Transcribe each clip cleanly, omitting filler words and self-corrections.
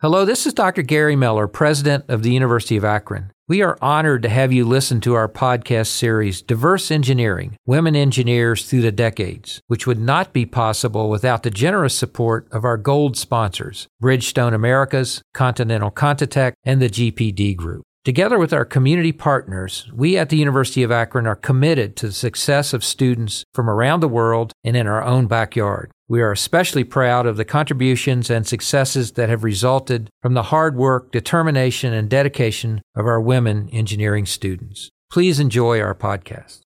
Hello, this is Dr. Gary Miller, President of the University of Akron. We are honored to have you listen to our podcast series, Diverse Engineering, Women Engineers Through the Decades, which would not be possible without the generous support of our gold sponsors, Bridgestone Americas, Continental ContiTech, and the GPD Group. Together with our community partners, we at the University of Akron are committed to the success of students from around the world and in our own backyard. We are especially proud of the contributions and successes that have resulted from the hard work, determination, and dedication of our women engineering students. Please enjoy our podcast.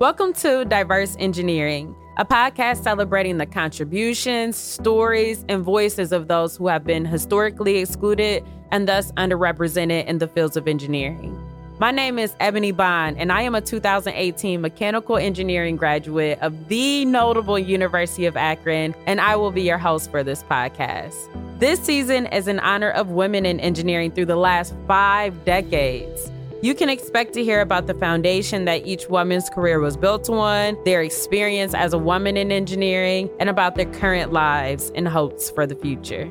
Welcome to Diverse Engineering, a podcast celebrating the contributions, stories, and voices of those who have been historically excluded and thus underrepresented in the fields of engineering. My name is Ebony Bond, and I am a 2018 mechanical engineering graduate of the notable University of Akron, and I will be your host for this podcast. This season is in honor of women in engineering through the last 5 decades. You can expect to hear about the foundation that each woman's career was built on, their experience as a woman in engineering, and about their current lives and hopes for the future.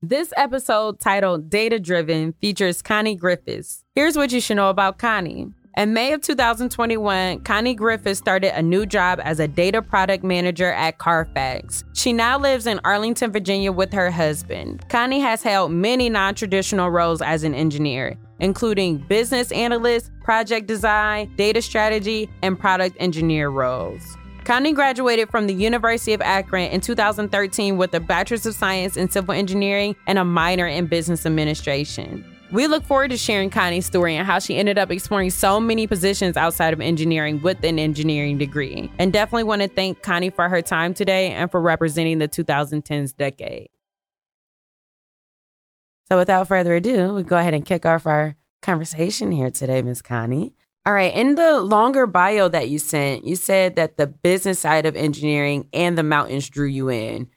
This episode, titled Data Driven, features Connie Griffiths. Here's what you should know about Connie. In May of 2021, Connie Griffiths started a new job as a data product manager at Carfax. She now lives in Arlington, Virginia with her husband. Connie has held many non-traditional roles as an engineer, including business analyst, project design, data strategy, and product engineer roles. Connie graduated from the University of Akron in 2013 with a Bachelor's of Science in Civil Engineering and a minor in Business Administration. We look forward to sharing Connie's story and how she ended up exploring so many positions outside of engineering with an engineering degree. And definitely want to thank Connie for her time today and for representing the 2010s decade. So without further ado, we go ahead and kick off our conversation here today, Ms. Connie. All right. In the longer bio that you sent, you said that the business side of engineering and the mountains drew you in.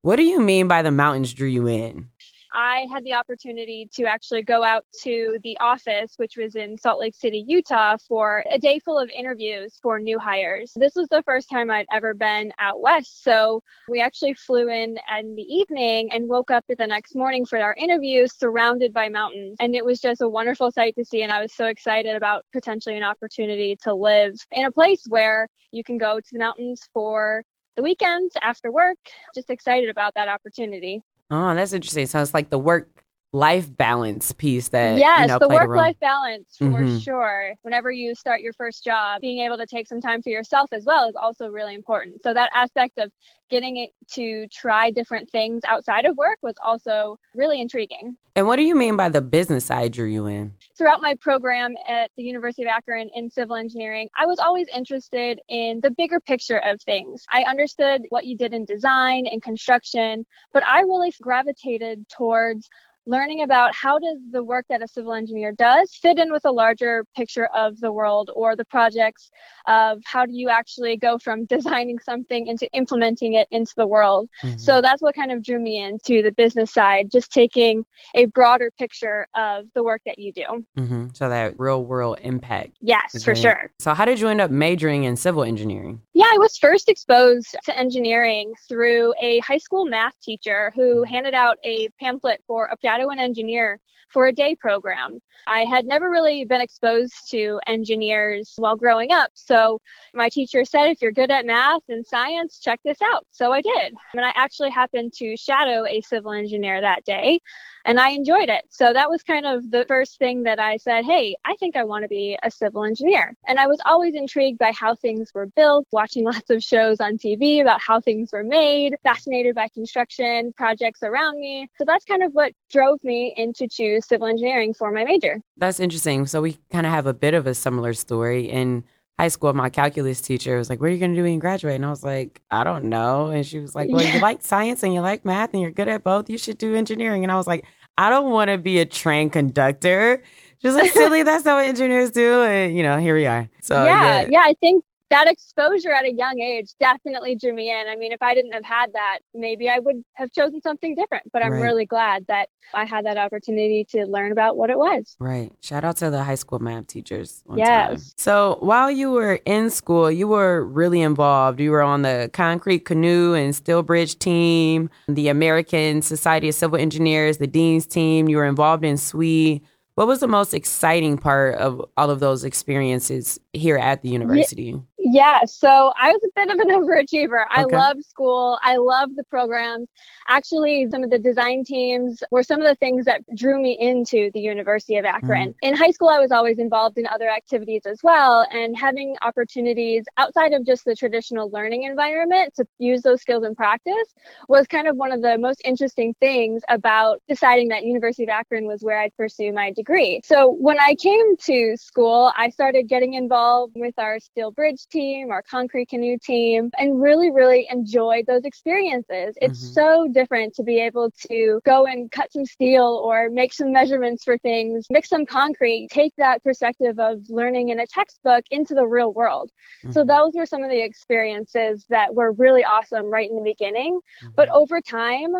What do you mean by the mountains drew you in? I had the opportunity to actually go out to the office, which was in Salt Lake City, Utah, for a day full of interviews for new hires. This was the first time I'd ever been out west. So we actually flew in the evening and woke up the next morning for our interviews surrounded by mountains. And it was just a wonderful sight to see. And I was so excited about potentially an opportunity to live in a place where you can go to the mountains for the weekends after work. Just excited about that opportunity. Oh, that's interesting. So it's like the work-life balance piece that, yes, you know, the work-life balance for sure. Whenever you start your first job, being able to take some time for yourself as well is also really important. So that aspect of getting it to try different things outside of work was also really intriguing. And what do you mean by the business side drew you in? Throughout my program at the University of Akron in civil engineering, I was always interested in the bigger picture of things. I understood what you did in design and construction, but I really gravitated towards learning about how does the work that a civil engineer does fit in with a larger picture of the world or the projects of how do you actually go from designing something into implementing it into the world. So that's what kind of drew me into the business side, just taking a broader picture of the work that you do. So that real world impact. Yes, for sure. So how did you end up majoring in civil engineering? Yeah, I was first exposed to engineering through a high school math teacher who handed out a pamphlet for a an engineer for a day program. I had never really been exposed to engineers while growing up. So my teacher said, if you're good at math and science, check this out. So I did. And I actually happened to shadow a civil engineer that day, and I enjoyed it. So that was kind of the first thing that I said, hey, I think I want to be a civil engineer. And I was always intrigued by how things were built, watching lots of shows on TV about how things were made, fascinated by construction projects around me. So that's kind of what drove me into choose civil engineering for my major. That's interesting. So we kind of have a bit of a similar story. In high school, my calculus teacher was like, what are you going to do when you graduate? And I was like, I don't know. And she was like, well, you like science and you like math and you're good at both. You should do engineering. And I was like, I don't want to be a train conductor. She was like, silly, that's not what engineers do. And, you know, here we are. So yeah. I think that exposure at a young age definitely drew me in. I mean, if I didn't have had that, maybe I would have chosen something different, but I'm really glad that I had that opportunity to learn about what it was. Right. Shout out to the high school math teachers. Yes. Time. So while you were in school, you were really involved. You were on the concrete canoe and steel bridge team, the American Society of Civil Engineers, the Dean's team. You were involved in SWE. What was the most exciting part of all of those experiences here at the university? Yeah, so I was a bit of an overachiever. I love school. I love the programs. Actually, some of the design teams were some of the things that drew me into the University of Akron. Mm. In high school, I was always involved in other activities as well, and having opportunities outside of just the traditional learning environment to use those skills in practice was kind of one of the most interesting things about deciding that University of Akron was where I'd pursue my degree. So when I came to school, I started getting involved with our steel bridge team, our concrete canoe team, and really, really enjoyed those experiences. It's so different to be able to go and cut some steel or make some measurements for things, mix some concrete, take that perspective of learning in a textbook into the real world. So those were some of the experiences that were really awesome right in the beginning. But over time,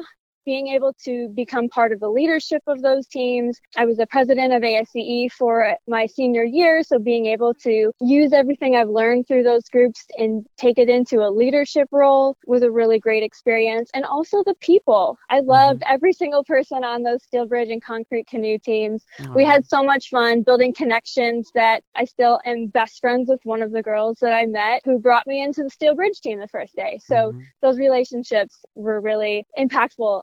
being able to become part of the leadership of those teams. I was the president of ASCE for my senior year. So being able to use everything I've learned through those groups and take it into a leadership role was a really great experience. And also the people. I loved every single person on those steel bridge and concrete canoe teams. We had so much fun building connections that I still am best friends with one of the girls that I met who brought me into the steel bridge team the first day. So those relationships were really impactful.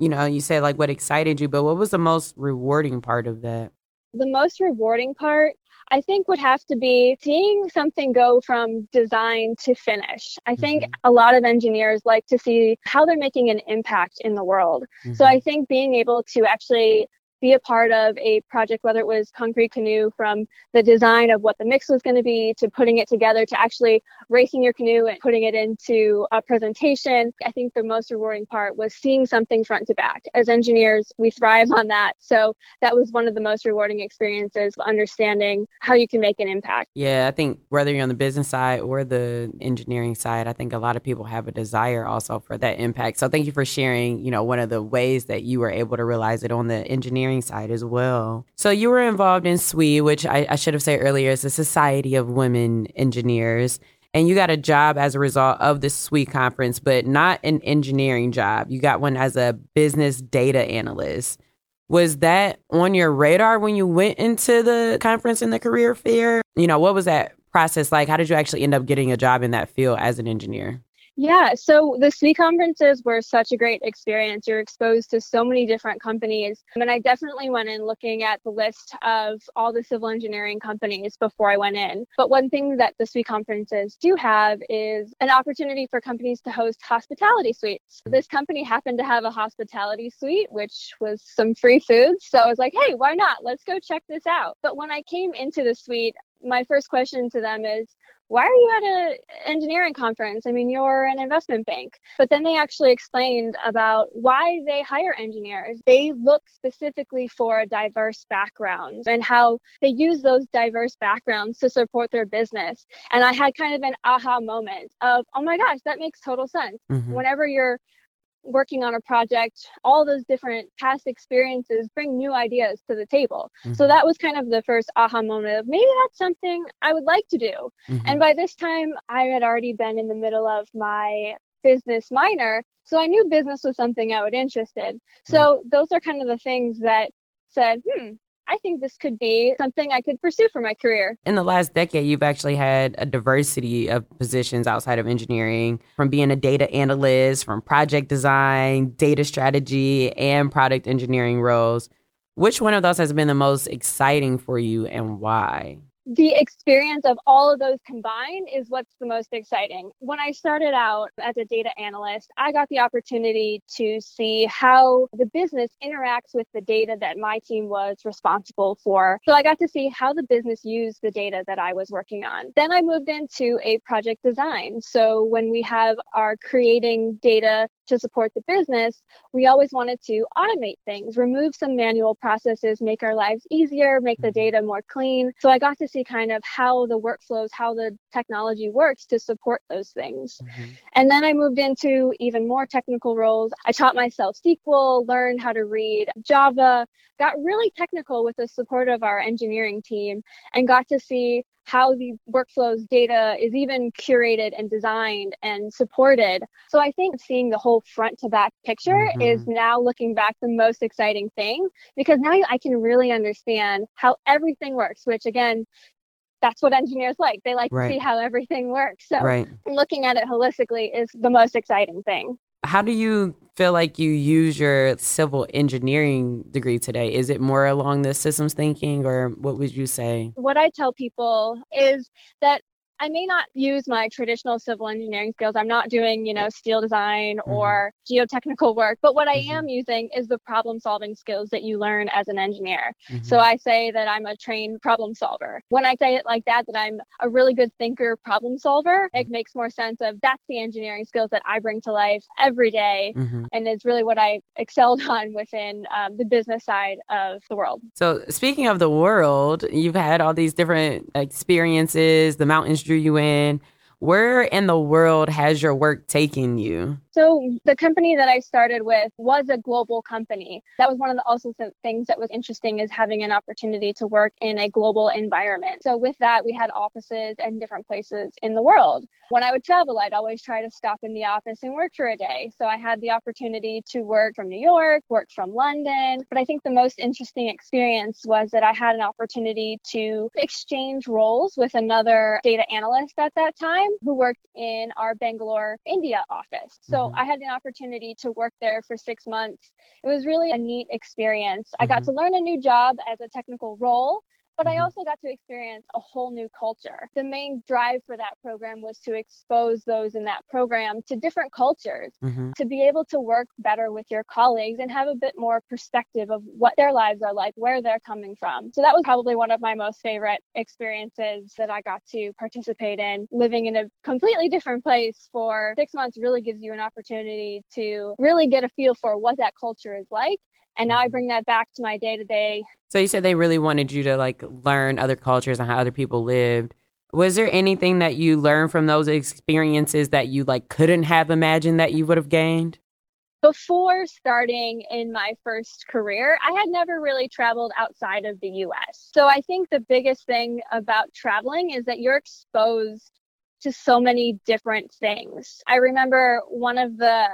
You know, you said like what excited you, but what was the most rewarding part of that? The most rewarding part, I think, would have to be seeing something go from design to finish. I think a lot of engineers like to see how they're making an impact in the world. So I think being able to actually be a part of a project, whether it was concrete canoe, from the design of what the mix was going to be to putting it together to actually racing your canoe and putting it into a presentation. I think the most rewarding part was seeing something front to back. As engineers, we thrive on that. So that was one of the most rewarding experiences, understanding how you can make an impact. Yeah, I think whether you're on the business side or the engineering side, I think a lot of people have a desire also for that impact. So thank you for sharing, you know, one of the ways that you were able to realize it on the engineering side as well. So you were involved in SWE, which I should have said earlier is the Society of Women Engineers. And you got a job as a result of the SWE conference, but not an engineering job. You got one as a business data analyst. Was that on your radar when you went into the conference and the career fair? You know, what was that process like? How did you actually end up getting a job in that field as an engineer? Yeah, so the SWE conferences were such a great experience. You're exposed to so many different companies. And I definitely went in looking at the list of all the civil engineering companies before I went in. But one thing that the SWE conferences do have is an opportunity for companies to host hospitality suites. This company happened to have a hospitality suite, which was some free food. So I was like, hey, why not? Let's go check this out. But when I came into the suite, my first question to them is, why are you at an engineering conference? I mean, you're an investment bank. But then they actually explained about why they hire engineers. They look specifically for diverse backgrounds and how they use those diverse backgrounds to support their business. And I had kind of an aha moment of, oh my gosh, that makes total sense. Whenever you're working on a project, all those different past experiences bring new ideas to the table. So that was kind of the first aha moment of maybe that's something I would like to do. And by this time, I had already been in the middle of my business minor. So I knew business was something I would interested. So those are kind of the things that said, I think this could be something I could pursue for my career. In the last decade, you've actually had a diversity of positions outside of engineering, from being a data analyst, from project design, data strategy, and product engineering roles. Which one of those has been the most exciting for you and why? The experience of all of those combined is what's the most exciting. When I started out as a data analyst, I got the opportunity to see how the business interacts with the data that my team was responsible for. So I got to see how the business used the data that I was working on. Then I moved into a project design. So when we have our creating data to support the business, we always wanted to automate things, remove some manual processes, make our lives easier, make the data more clean. So I got to see kind of how the workflows, how the technology works to support those things. Mm-hmm. And then I moved into even more technical roles. I taught myself SQL, learned how to read Java, got really technical with the support of our engineering team, and got to see how the workflows data is even curated and designed and supported. So I think seeing the whole front to back picture mm-hmm. is now, looking back, the most exciting thing, because now I can really understand how everything works, which again, that's what engineers like. They like right. to see how everything works. So right. looking at it holistically is the most exciting thing. How do you feel like you use your civil engineering degree today? Is it more along the systems thinking, or what would you say? What I tell people is that I may not use my traditional civil engineering skills. I'm not doing, steel design mm-hmm. or geotechnical work, but what I mm-hmm. am using is the problem solving skills that you learn as an engineer. Mm-hmm. So I say that I'm a trained problem solver. When I say it like that I'm a really good thinker problem solver, it makes more sense of that's the engineering skills that I bring to life every day. Mm-hmm. And it's really what I excelled on within the business side of the world. So speaking of the world, you've had all these different experiences, the mountains drew you in. Where in the world has your work taken you? So the company that I started with was a global company. That was one of the also things that was interesting, is having an opportunity to work in a global environment. So with that, we had offices in different places in the world. When I would travel, I'd always try to stop in the office and work for a day. So I had the opportunity to work from New York, work from London. But I think the most interesting experience was that I had an opportunity to exchange roles with another data analyst at that time, who worked in our Bangalore, India office. So mm-hmm. I had an opportunity to work there for 6 months. It was really a neat experience. Mm-hmm. I got to learn a new job as a technical role, but I also got to experience a whole new culture. The main drive for that program was to expose those in that program to different cultures, mm-hmm. to be able to work better with your colleagues and have a bit more perspective of what their lives are like, where they're coming from. So that was probably one of my most favorite experiences that I got to participate in. Living in a completely different place for 6 months really gives you an opportunity to really get a feel for what that culture is like. And now I bring that back to my day-to-day. So you said they really wanted you to learn other cultures and how other people lived. Was there anything that you learned from those experiences that you couldn't have imagined that you would have gained? Before starting in my first career, I had never really traveled outside of the U.S. So I think the biggest thing about traveling is that you're exposed to so many different things. I remember one of the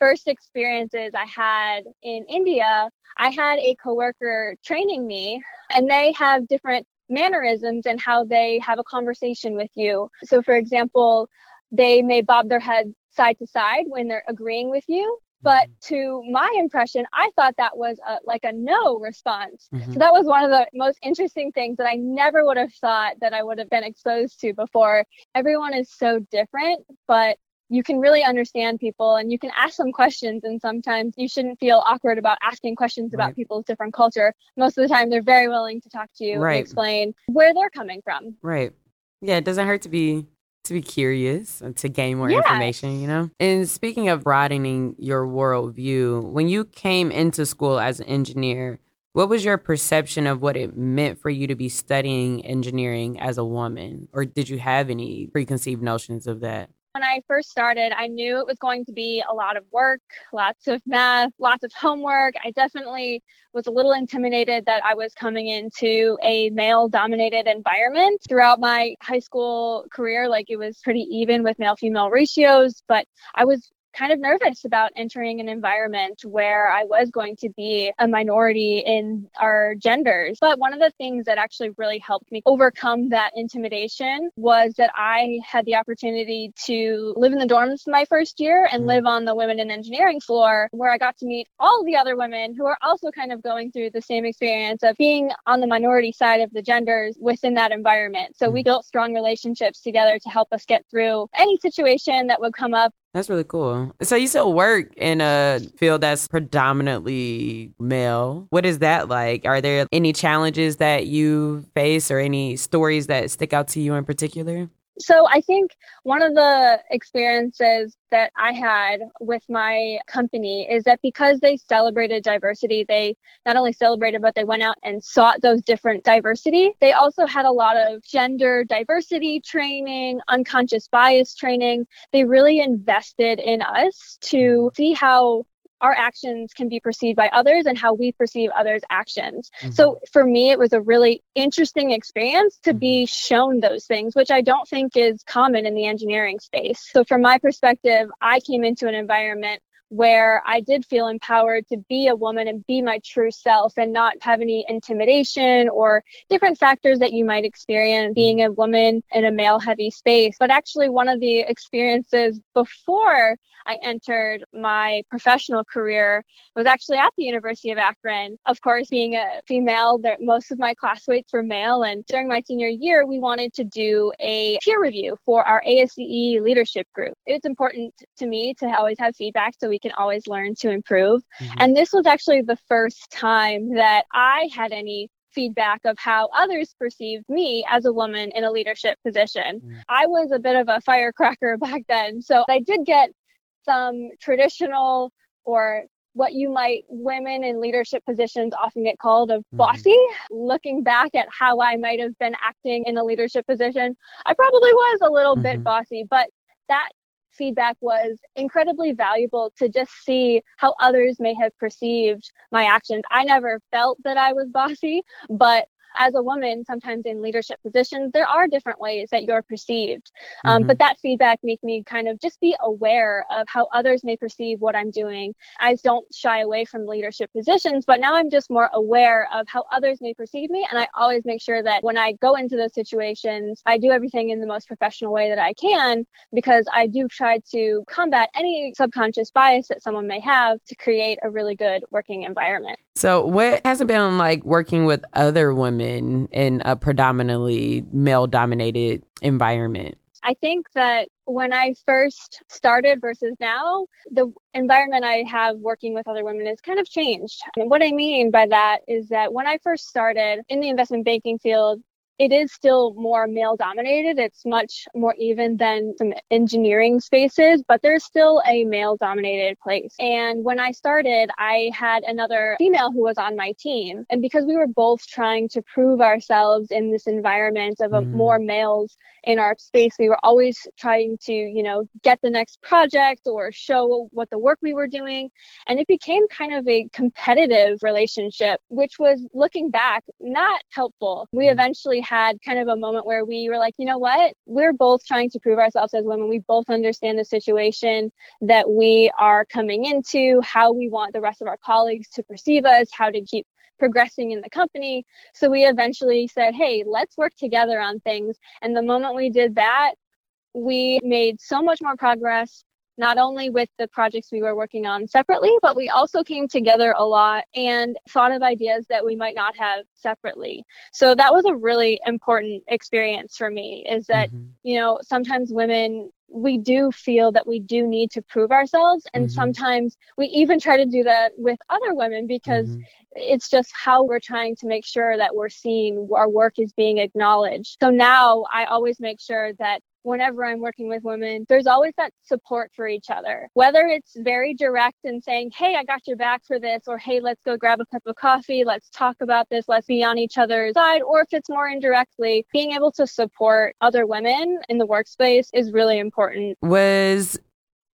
first experiences I had in India, I had a coworker training me, and they have different mannerisms and how they have a conversation with you. So for example, they may bob their head side to side when they're agreeing with you. But to my impression, I thought that was a no response. Mm-hmm. So that was one of the most interesting things that I never would have thought that I would have been exposed to before. Everyone is so different, but you can really understand people and you can ask them questions. And sometimes you shouldn't feel awkward about asking questions right. about people's different culture. Most of the time, they're very willing to talk to you right. and explain where they're coming from. Right. Yeah, it doesn't hurt to be curious and to gain more information, And speaking of broadening your worldview, when you came into school as an engineer, what was your perception of what it meant for you to be studying engineering as a woman? Or did you have any preconceived notions of that? When I first started, I knew it was going to be a lot of work, lots of math, lots of homework. I definitely was a little intimidated that I was coming into a male-dominated environment. Throughout my high school career, it was pretty even with male-female ratios, but I was kind of nervous about entering an environment where I was going to be a minority in our genders. But one of the things that actually really helped me overcome that intimidation was that I had the opportunity to live in the dorms my first year and live on the Women in Engineering floor, where I got to meet all the other women who are also kind of going through the same experience of being on the minority side of the genders within that environment. So we built strong relationships together to help us get through any situation that would come up. That's really cool. So you still work in a field that's predominantly male. What is that like? Are there any challenges that you face or any stories that stick out to you in particular? So I think one of the experiences that I had with my company is that because they celebrated diversity, they not only celebrated, but they went out and sought those different diversity. They also had a lot of gender diversity training, unconscious bias training. They really invested in us to see how our actions can be perceived by others and how we perceive others' actions. Mm-hmm. So for me, it was a really interesting experience to be shown those things, which I don't think is common in the engineering space. So from my perspective, I came into an environment where I did feel empowered to be a woman and be my true self and not have any intimidation or different factors that you might experience being a woman in a male-heavy space. But actually, one of the experiences before I entered my professional career was actually at the University of Akron. Of course, being a female, most of my classmates were male. And during my senior year, we wanted to do a peer review for our ASCE leadership group. It's important to me to always have feedback so we can always learn to improve. Mm-hmm. And this was actually the first time that I had any feedback of how others perceived me as a woman in a leadership position. Mm-hmm. I was a bit of a firecracker back then. So I did get some traditional or what you might women in leadership positions often get called of bossy. Mm-hmm. Looking back at how I might have been acting in a leadership position, I probably was a little bit bossy, but that feedback was incredibly valuable to just see how others may have perceived my actions. I never felt that I was bossy, but as a woman, sometimes in leadership positions, there are different ways that you're perceived. But that feedback made me kind of just be aware of how others may perceive what I'm doing. I don't shy away from leadership positions, but now I'm just more aware of how others may perceive me. And I always make sure that when I go into those situations, I do everything in the most professional way that I can, because I do try to combat any subconscious bias that someone may have to create a really good working environment. So what has it been like working with other women in a predominantly male-dominated environment? I think that when I first started versus now, the environment I have working with other women has kind of changed. And what I mean by that is that when I first started in the investment banking field, it is still more male-dominated. It's much more even than some engineering spaces, but there's still a male-dominated place. And when I started, I had another female who was on my team. And because we were both trying to prove ourselves in this environment of more males in our space, we were always trying to, get the next project or show what the work we were doing. And it became kind of a competitive relationship, which was, looking back, not helpful. We eventually had kind of a moment where we were like, you know what, we're both trying to prove ourselves as women. We both understand the situation that we are coming into, how we want the rest of our colleagues to perceive us, how to keep progressing in the company. So we eventually said, hey, let's work together on things. And the moment we did that, we made so much more progress, not only with the projects we were working on separately, but we also came together a lot and thought of ideas that we might not have separately. So that was a really important experience for me, is that, sometimes women, we do feel that we do need to prove ourselves. And sometimes we even try to do that with other women, because it's just how we're trying to make sure that we're seen, our work is being acknowledged. So now I always make sure that whenever I'm working with women, there's always that support for each other, whether it's very direct and saying, hey, I got your back for this, or hey, let's go grab a cup of coffee, let's talk about this, let's be on each other's side, or if it's more indirectly, being able to support other women in the workspace is really important. Was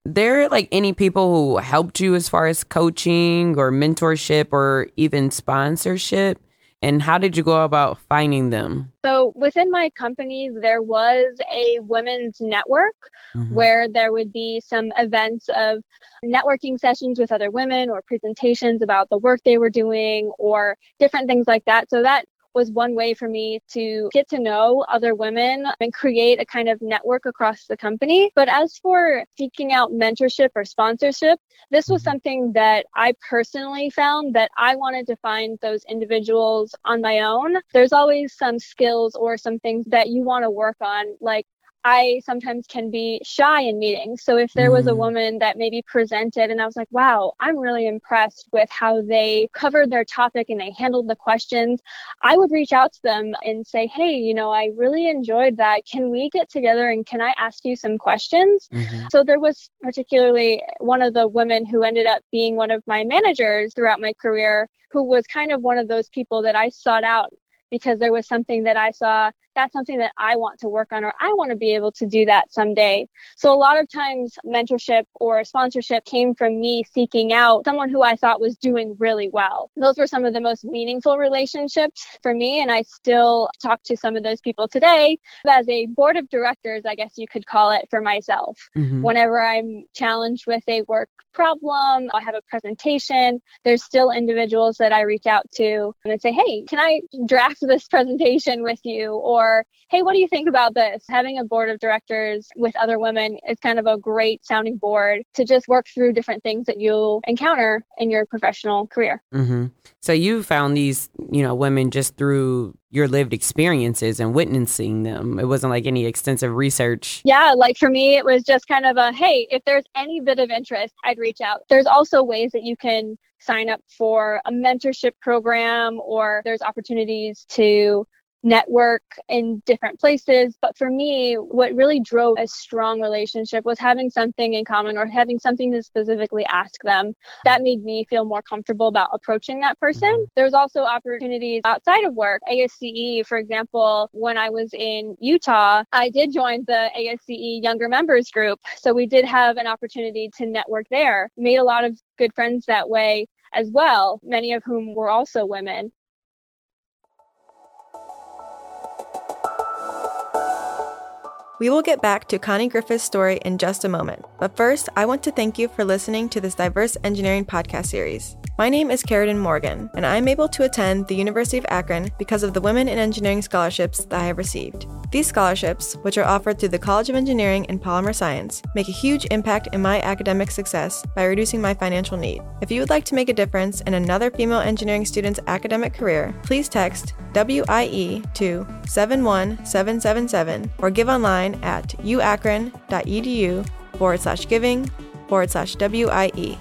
there any people who helped you as far as coaching or mentorship or even sponsorship? And how did you go about finding them? So within my company, there was a women's network where there would be some events of networking sessions with other women or presentations about the work they were doing or different things like that. So that was one way for me to get to know other women and create a kind of network across the company. But as for seeking out mentorship or sponsorship, this was something that I personally found that I wanted to find those individuals on my own. There's always some skills or some things that you want to work on. Like, I sometimes can be shy in meetings. So if there was a woman that maybe presented and I was like, wow, I'm really impressed with how they covered their topic and they handled the questions, I would reach out to them and say, hey, you know, I really enjoyed that. Can we get together and can I ask you some questions? Mm-hmm. So there was particularly one of the women who ended up being one of my managers throughout my career, who was kind of one of those people that I sought out because there was something that I saw, that's something that I want to work on, or I want to be able to do that someday. So a lot of times mentorship or sponsorship came from me seeking out someone who I thought was doing really well. Those were some of the most meaningful relationships for me. And I still talk to some of those people today as a board of directors, I guess you could call it, for myself. Mm-hmm. Whenever I'm challenged with a work problem, I have a presentation, there's still individuals that I reach out to and I say, hey, can I draft this presentation with you? Or, hey, what do you think about this? Having a board of directors with other women is kind of a great sounding board to just work through different things that you'll encounter in your professional career. Mm-hmm. So you found these, you know, women just through your lived experiences and witnessing them. It wasn't like any extensive research. Yeah, like for me, it was just kind of a, hey, if there's any bit of interest, I'd reach out. There's also ways that you can sign up for a mentorship program, or there's opportunities to network in different places. But for me, what really drove a strong relationship was having something in common or having something to specifically ask them. That made me feel more comfortable about approaching that person. There's also opportunities outside of work. ASCE, for example, when I was in Utah, I did join the ASCE Younger Members Group. So we did have an opportunity to network there. Made a lot of good friends that way as well, many of whom were also women. We will get back to Connie Griffith's story in just a moment, but first, I want to thank you for listening to this Diverse Engineering podcast series. My name is Keridan Morgan, and I'm able to attend the University of Akron because of the Women in Engineering scholarships that I have received. These scholarships, which are offered through the College of Engineering and Polymer Science, make a huge impact in my academic success by reducing my financial need. If you would like to make a difference in another female engineering student's academic career, please text WIE to 71777 or give online at uakron.edu/giving/WIE.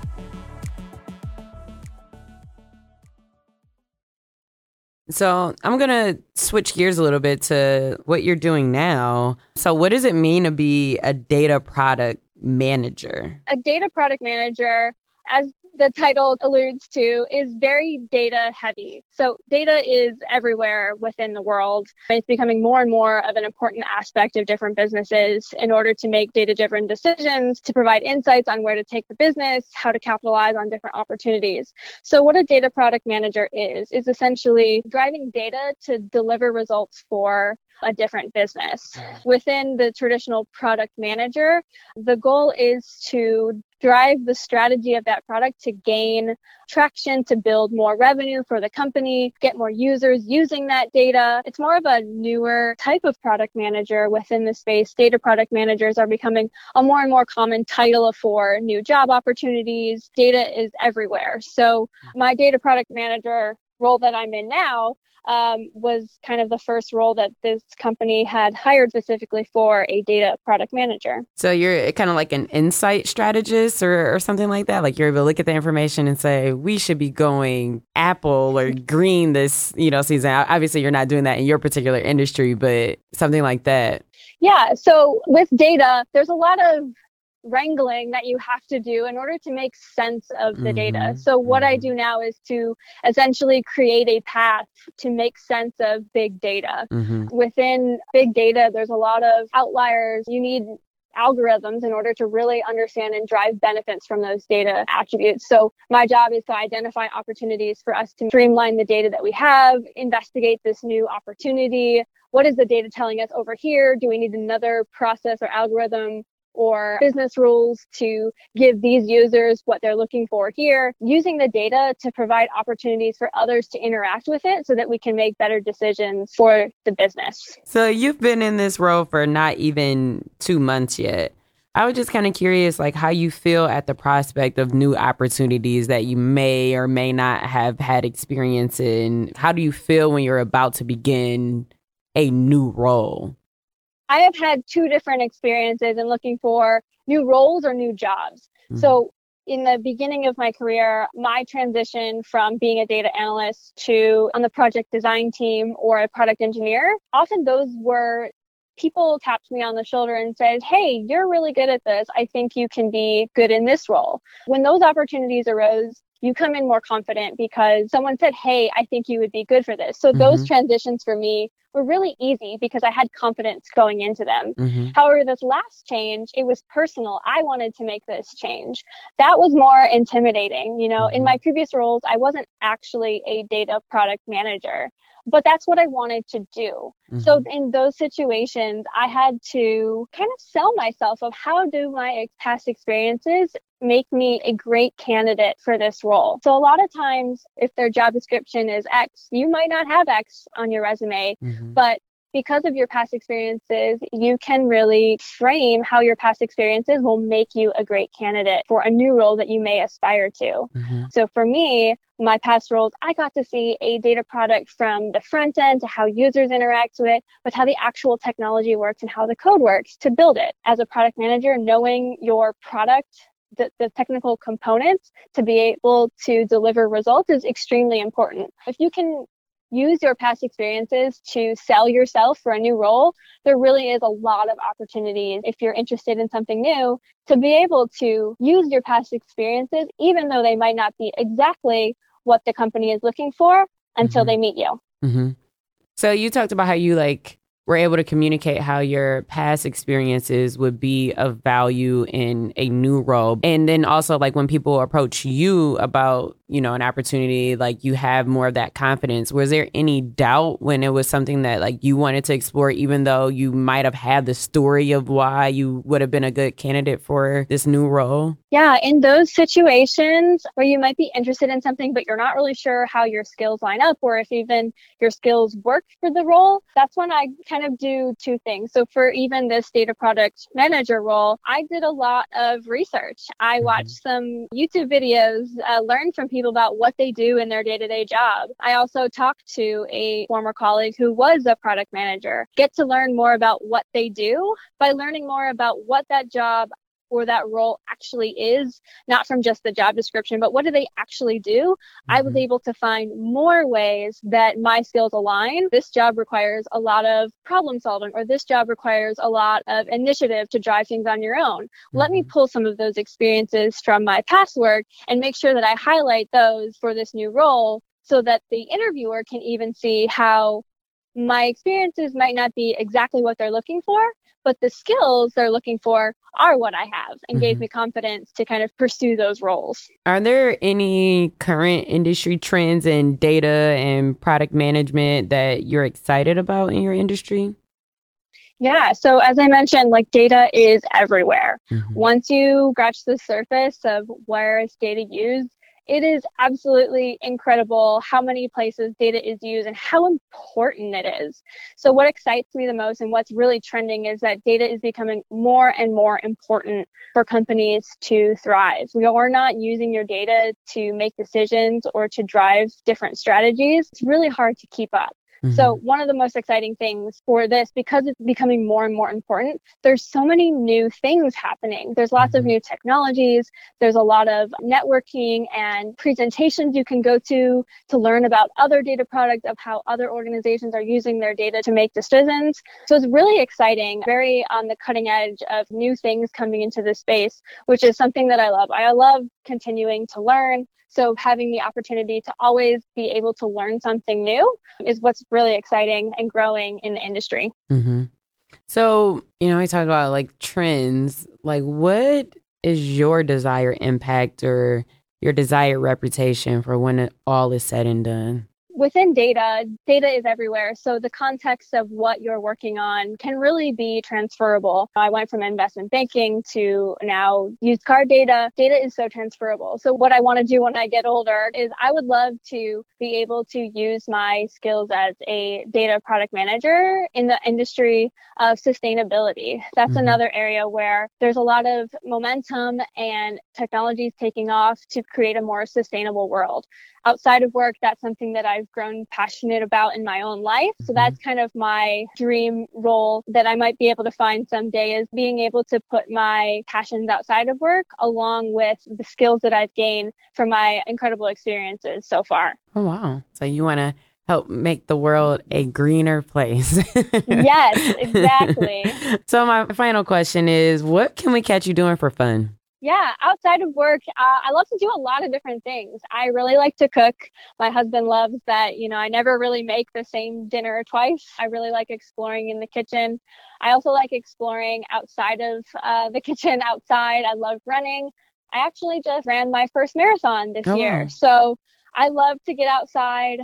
So I'm going to switch gears a little bit to what you're doing now. So what does it mean to be a data product manager? A data product manager, as the title alludes to, is very data heavy. So data is everywhere within the world. It's becoming more and more of an important aspect of different businesses in order to make data-driven decisions, to provide insights on where to take the business, how to capitalize on different opportunities. So what a data product manager is essentially driving data to deliver results for a different business. Within the traditional product manager, the goal is to drive the strategy of that product to gain traction, to build more revenue for the company, get more users using that data. It's more of a newer type of product manager within the space. Data product managers are becoming a more and more common title for new job opportunities. Data is everywhere. So my data product manager role that I'm in now was kind of the first role that this company had hired specifically for a data product manager. So you're kind of like an insight strategist or something like that? Like you're able to look at the information and say, we should be going apple or green this, you know, season. Obviously, you're not doing that in your particular industry, but something like that. Yeah. So with data, there's a lot of wrangling that you have to do in order to make sense of the data. So what I do now is to essentially create a path to make sense of big data. Within big data, there's a lot of outliers. You need algorithms in order to really understand and drive benefits from those data attributes. So my job is to identify opportunities for us to streamline the data that we have, investigate this new opportunity. What is the data telling us over here? Do we need another process or algorithm or business rules to give these users what they're looking for here, using the data to provide opportunities for others to interact with it so that we can make better decisions for the business. So you've been in this role for not even 2 months yet. I was just kind of curious, like how you feel at the prospect of new opportunities that you may or may not have had experience in. How do you feel when you're about to begin a new role? I have had two different experiences in looking for new roles or new jobs. Mm-hmm. So in the beginning of my career, my transition from being a data analyst to on the project design team or a product engineer, often those were people tapped me on the shoulder and said, hey, you're really good at this. I think you can be good in this role. When those opportunities arose, you come in more confident because someone said, hey, I think you would be good for this. So mm-hmm. those transitions for me were really easy because I had confidence going into them. Mm-hmm. However, this last change, it was personal. I wanted to make this change. That was more intimidating. You know, in my previous roles, I wasn't actually a data product manager, but that's what I wanted to do. Mm-hmm. So in those situations, I had to kind of sell myself of how do my past experiences make me a great candidate for this role. So a lot of times, if their job description is X, you might not have X on your resume, mm-hmm. but because of your past experiences, you can really frame how your past experiences will make you a great candidate for a new role that you may aspire to. Mm-hmm. So for me, my past roles, I got to see a data product from the front end to how users interact with it, with how the actual technology works and how the code works to build it. As a product manager, knowing your product, the technical components to be able to deliver results is extremely important. If you can use your past experiences to sell yourself for a new role, there really is a lot of opportunities if you're interested in something new to be able to use your past experiences, even though they might not be exactly what the company is looking for until mm-hmm. they meet you. Mm-hmm. So you talked about how you were able to communicate how your past experiences would be of value in a new role. And then also when people approach you about, an opportunity, you have more of that confidence. Was there any doubt when it was something that you wanted to explore, even though you might have had the story of why you would have been a good candidate for this new role? Yeah. In those situations where you might be interested in something, but you're not really sure how your skills line up or if even your skills work for the role, that's when I kind of do two things. So for even this data product manager role, I did a lot of research. I watched some YouTube videos, learned from people about what they do in their day-to-day job. I also talked to a former colleague who was a product manager, get to learn more about what they do by learning more about what that job or that role actually is, not from just the job description, but what do they actually do? Mm-hmm. I was able to find more ways that my skills align. This job requires a lot of problem solving, or this job requires a lot of initiative to drive things on your own. Mm-hmm. Let me pull some of those experiences from my past work and make sure that I highlight those for this new role so that the interviewer can even see how my experiences might not be exactly what they're looking for, but the skills they're looking for are what I have, and mm-hmm. gave me confidence to kind of pursue those roles. Are there any current industry trends in data and product management that you're excited about in your industry? Yeah. So as I mentioned, data is everywhere. Mm-hmm. Once you scratch the surface of where is data used, it is absolutely incredible how many places data is used and how important it is. So what excites me the most and what's really trending is that data is becoming more and more important for companies to thrive. You're not using your data to make decisions or to drive different strategies. It's really hard to keep up. Mm-hmm. So one of the most exciting things for this, because it's becoming more and more important, there's so many new things happening. There's lots mm-hmm. of new technologies. There's a lot of networking and presentations you can go to learn about other data products, of how other organizations are using their data to make decisions. So it's really exciting, very on the cutting edge of new things coming into this space, which is something that I love. I love continuing to learn. So having the opportunity to always be able to learn something new is what's really exciting and growing in the industry. Mm-hmm. So, I talked about trends, what is your desired impact or your desired reputation for when it all is said and done? Within data is everywhere. So the context of what you're working on can really be transferable. I went from investment banking to now used car data. Data is so transferable. So what I want to do when I get older is I would love to be able to use my skills as a data product manager in the industry of sustainability. That's another area where there's a lot of momentum and technologies taking off to create a more sustainable world. Outside of work, that's something that I've I've grown passionate about in my own life. So that's kind of my dream role that I might be able to find someday, is being able to put my passions outside of work along with the skills that I've gained from my incredible experiences so far. Oh, wow. So you want to help make the world a greener place. Yes, exactly. So my final question is, what can we catch you doing for fun? Yeah, outside of work, I love to do a lot of different things. I really like to cook. My husband loves that, you know, I never really make the same dinner twice. I really like exploring in the kitchen. I also like exploring outside of the kitchen, outside. I love running. I actually just ran my first marathon this year. Wow. So I love to get outside,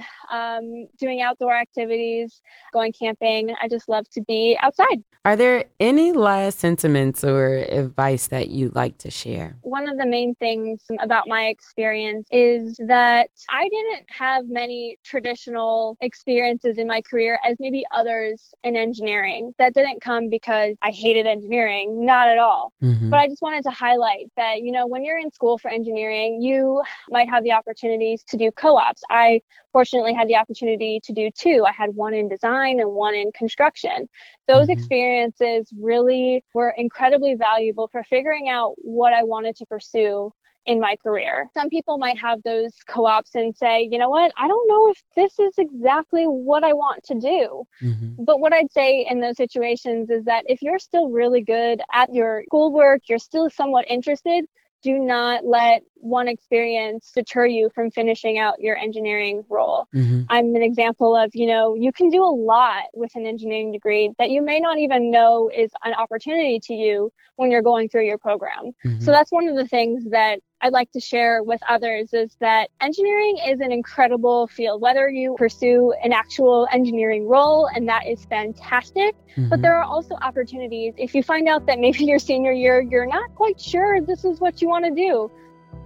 doing outdoor activities, going camping. I just love to be outside. Are there any last sentiments or advice that you'd like to share? One of the main things about my experience is that I didn't have many traditional experiences in my career as maybe others in engineering. That didn't come because I hated engineering, not at all. Mm-hmm. But I just wanted to highlight that, you know, when you're in school for engineering, you might have the opportunities to do co-ops. I fortunately had the opportunity to do two. I had one in design and one in construction. Those experiences really were incredibly valuable for figuring out what I wanted to pursue in my career. Some people might have those co-ops and say, you know what, I don't know if this is exactly what I want to do. Mm-hmm. But what I'd say in those situations is that if you're still really good at your schoolwork, you're still somewhat interested, do not let one experience deter you from finishing out your engineering role. Mm-hmm. I'm an example of, you know, you can do a lot with an engineering degree that you may not even know is an opportunity to you when you're going through your program. Mm-hmm. So that's one of the things that I'd like to share with others, is that engineering is an incredible field, whether you pursue an actual engineering role, and that is fantastic. Mm-hmm. But there are also opportunities. If you find out that maybe your senior year, you're not quite sure this is what you want to do,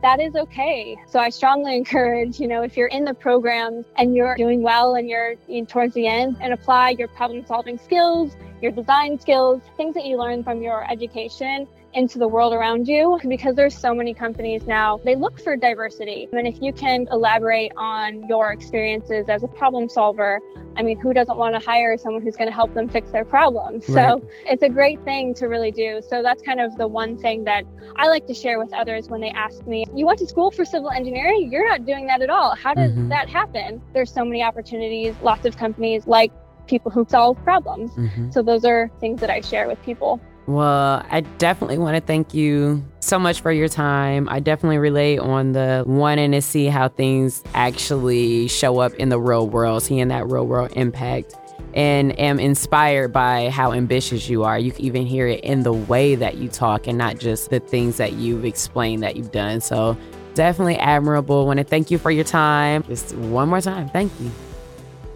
that is okay. So I strongly encourage, you know, if you're in the program and you're doing well and you're in towards the end, and apply your problem solving skills, your design skills, things that you learn from your education into the world around you, because there's so many companies now, they look for diversity. And if you can elaborate on your experiences as a problem solver, I mean, who doesn't want to hire someone who's going to help them fix their problems? Right. So it's a great thing to really do. So that's kind of the one thing that I like to share with others when they ask me, you went to school for civil engineering? You're not doing that at all. How did that happen? There's so many opportunities, lots of companies like people who solve problems. Mm-hmm. So those are things that I share with people. Well, I definitely want to thank you so much for your time. I definitely relate on the wanting to see how things actually show up in the real world, seeing that real world impact, and am inspired by how ambitious you are. You can even hear it in the way that you talk and not just the things that you've explained that you've done. So definitely admirable. I want to thank you for your time. Just one more time. Thank you.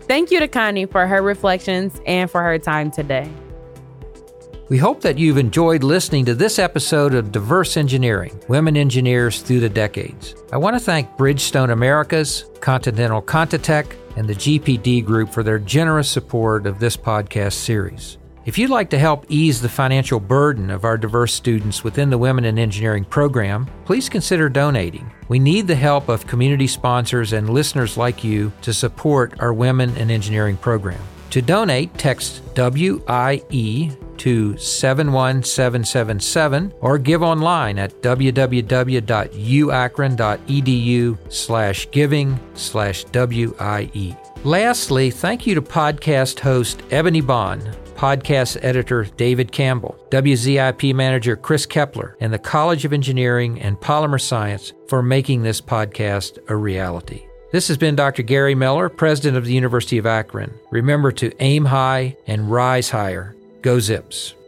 Thank you to Connie for her reflections and for her time today. We hope that you've enjoyed listening to this episode of Diverse Engineering, Women Engineers Through the Decades. I want to thank Bridgestone Americas, Continental ContiTech, and the GPD Group for their generous support of this podcast series. If you'd like to help ease the financial burden of our diverse students within the Women in Engineering program, please consider donating. We need the help of community sponsors and listeners like you to support our Women in Engineering program. To donate, text WIE to 71777 or give online at www.uakron.edu/giving/WIE. Lastly, thank you to podcast host Ebony Bond, podcast editor David Campbell, WZIP manager Chris Kepler, and the College of Engineering and Polymer Science for making this podcast a reality. This has been Dr. Gary Miller, president of the University of Akron. Remember to aim high and rise higher. Go Zips!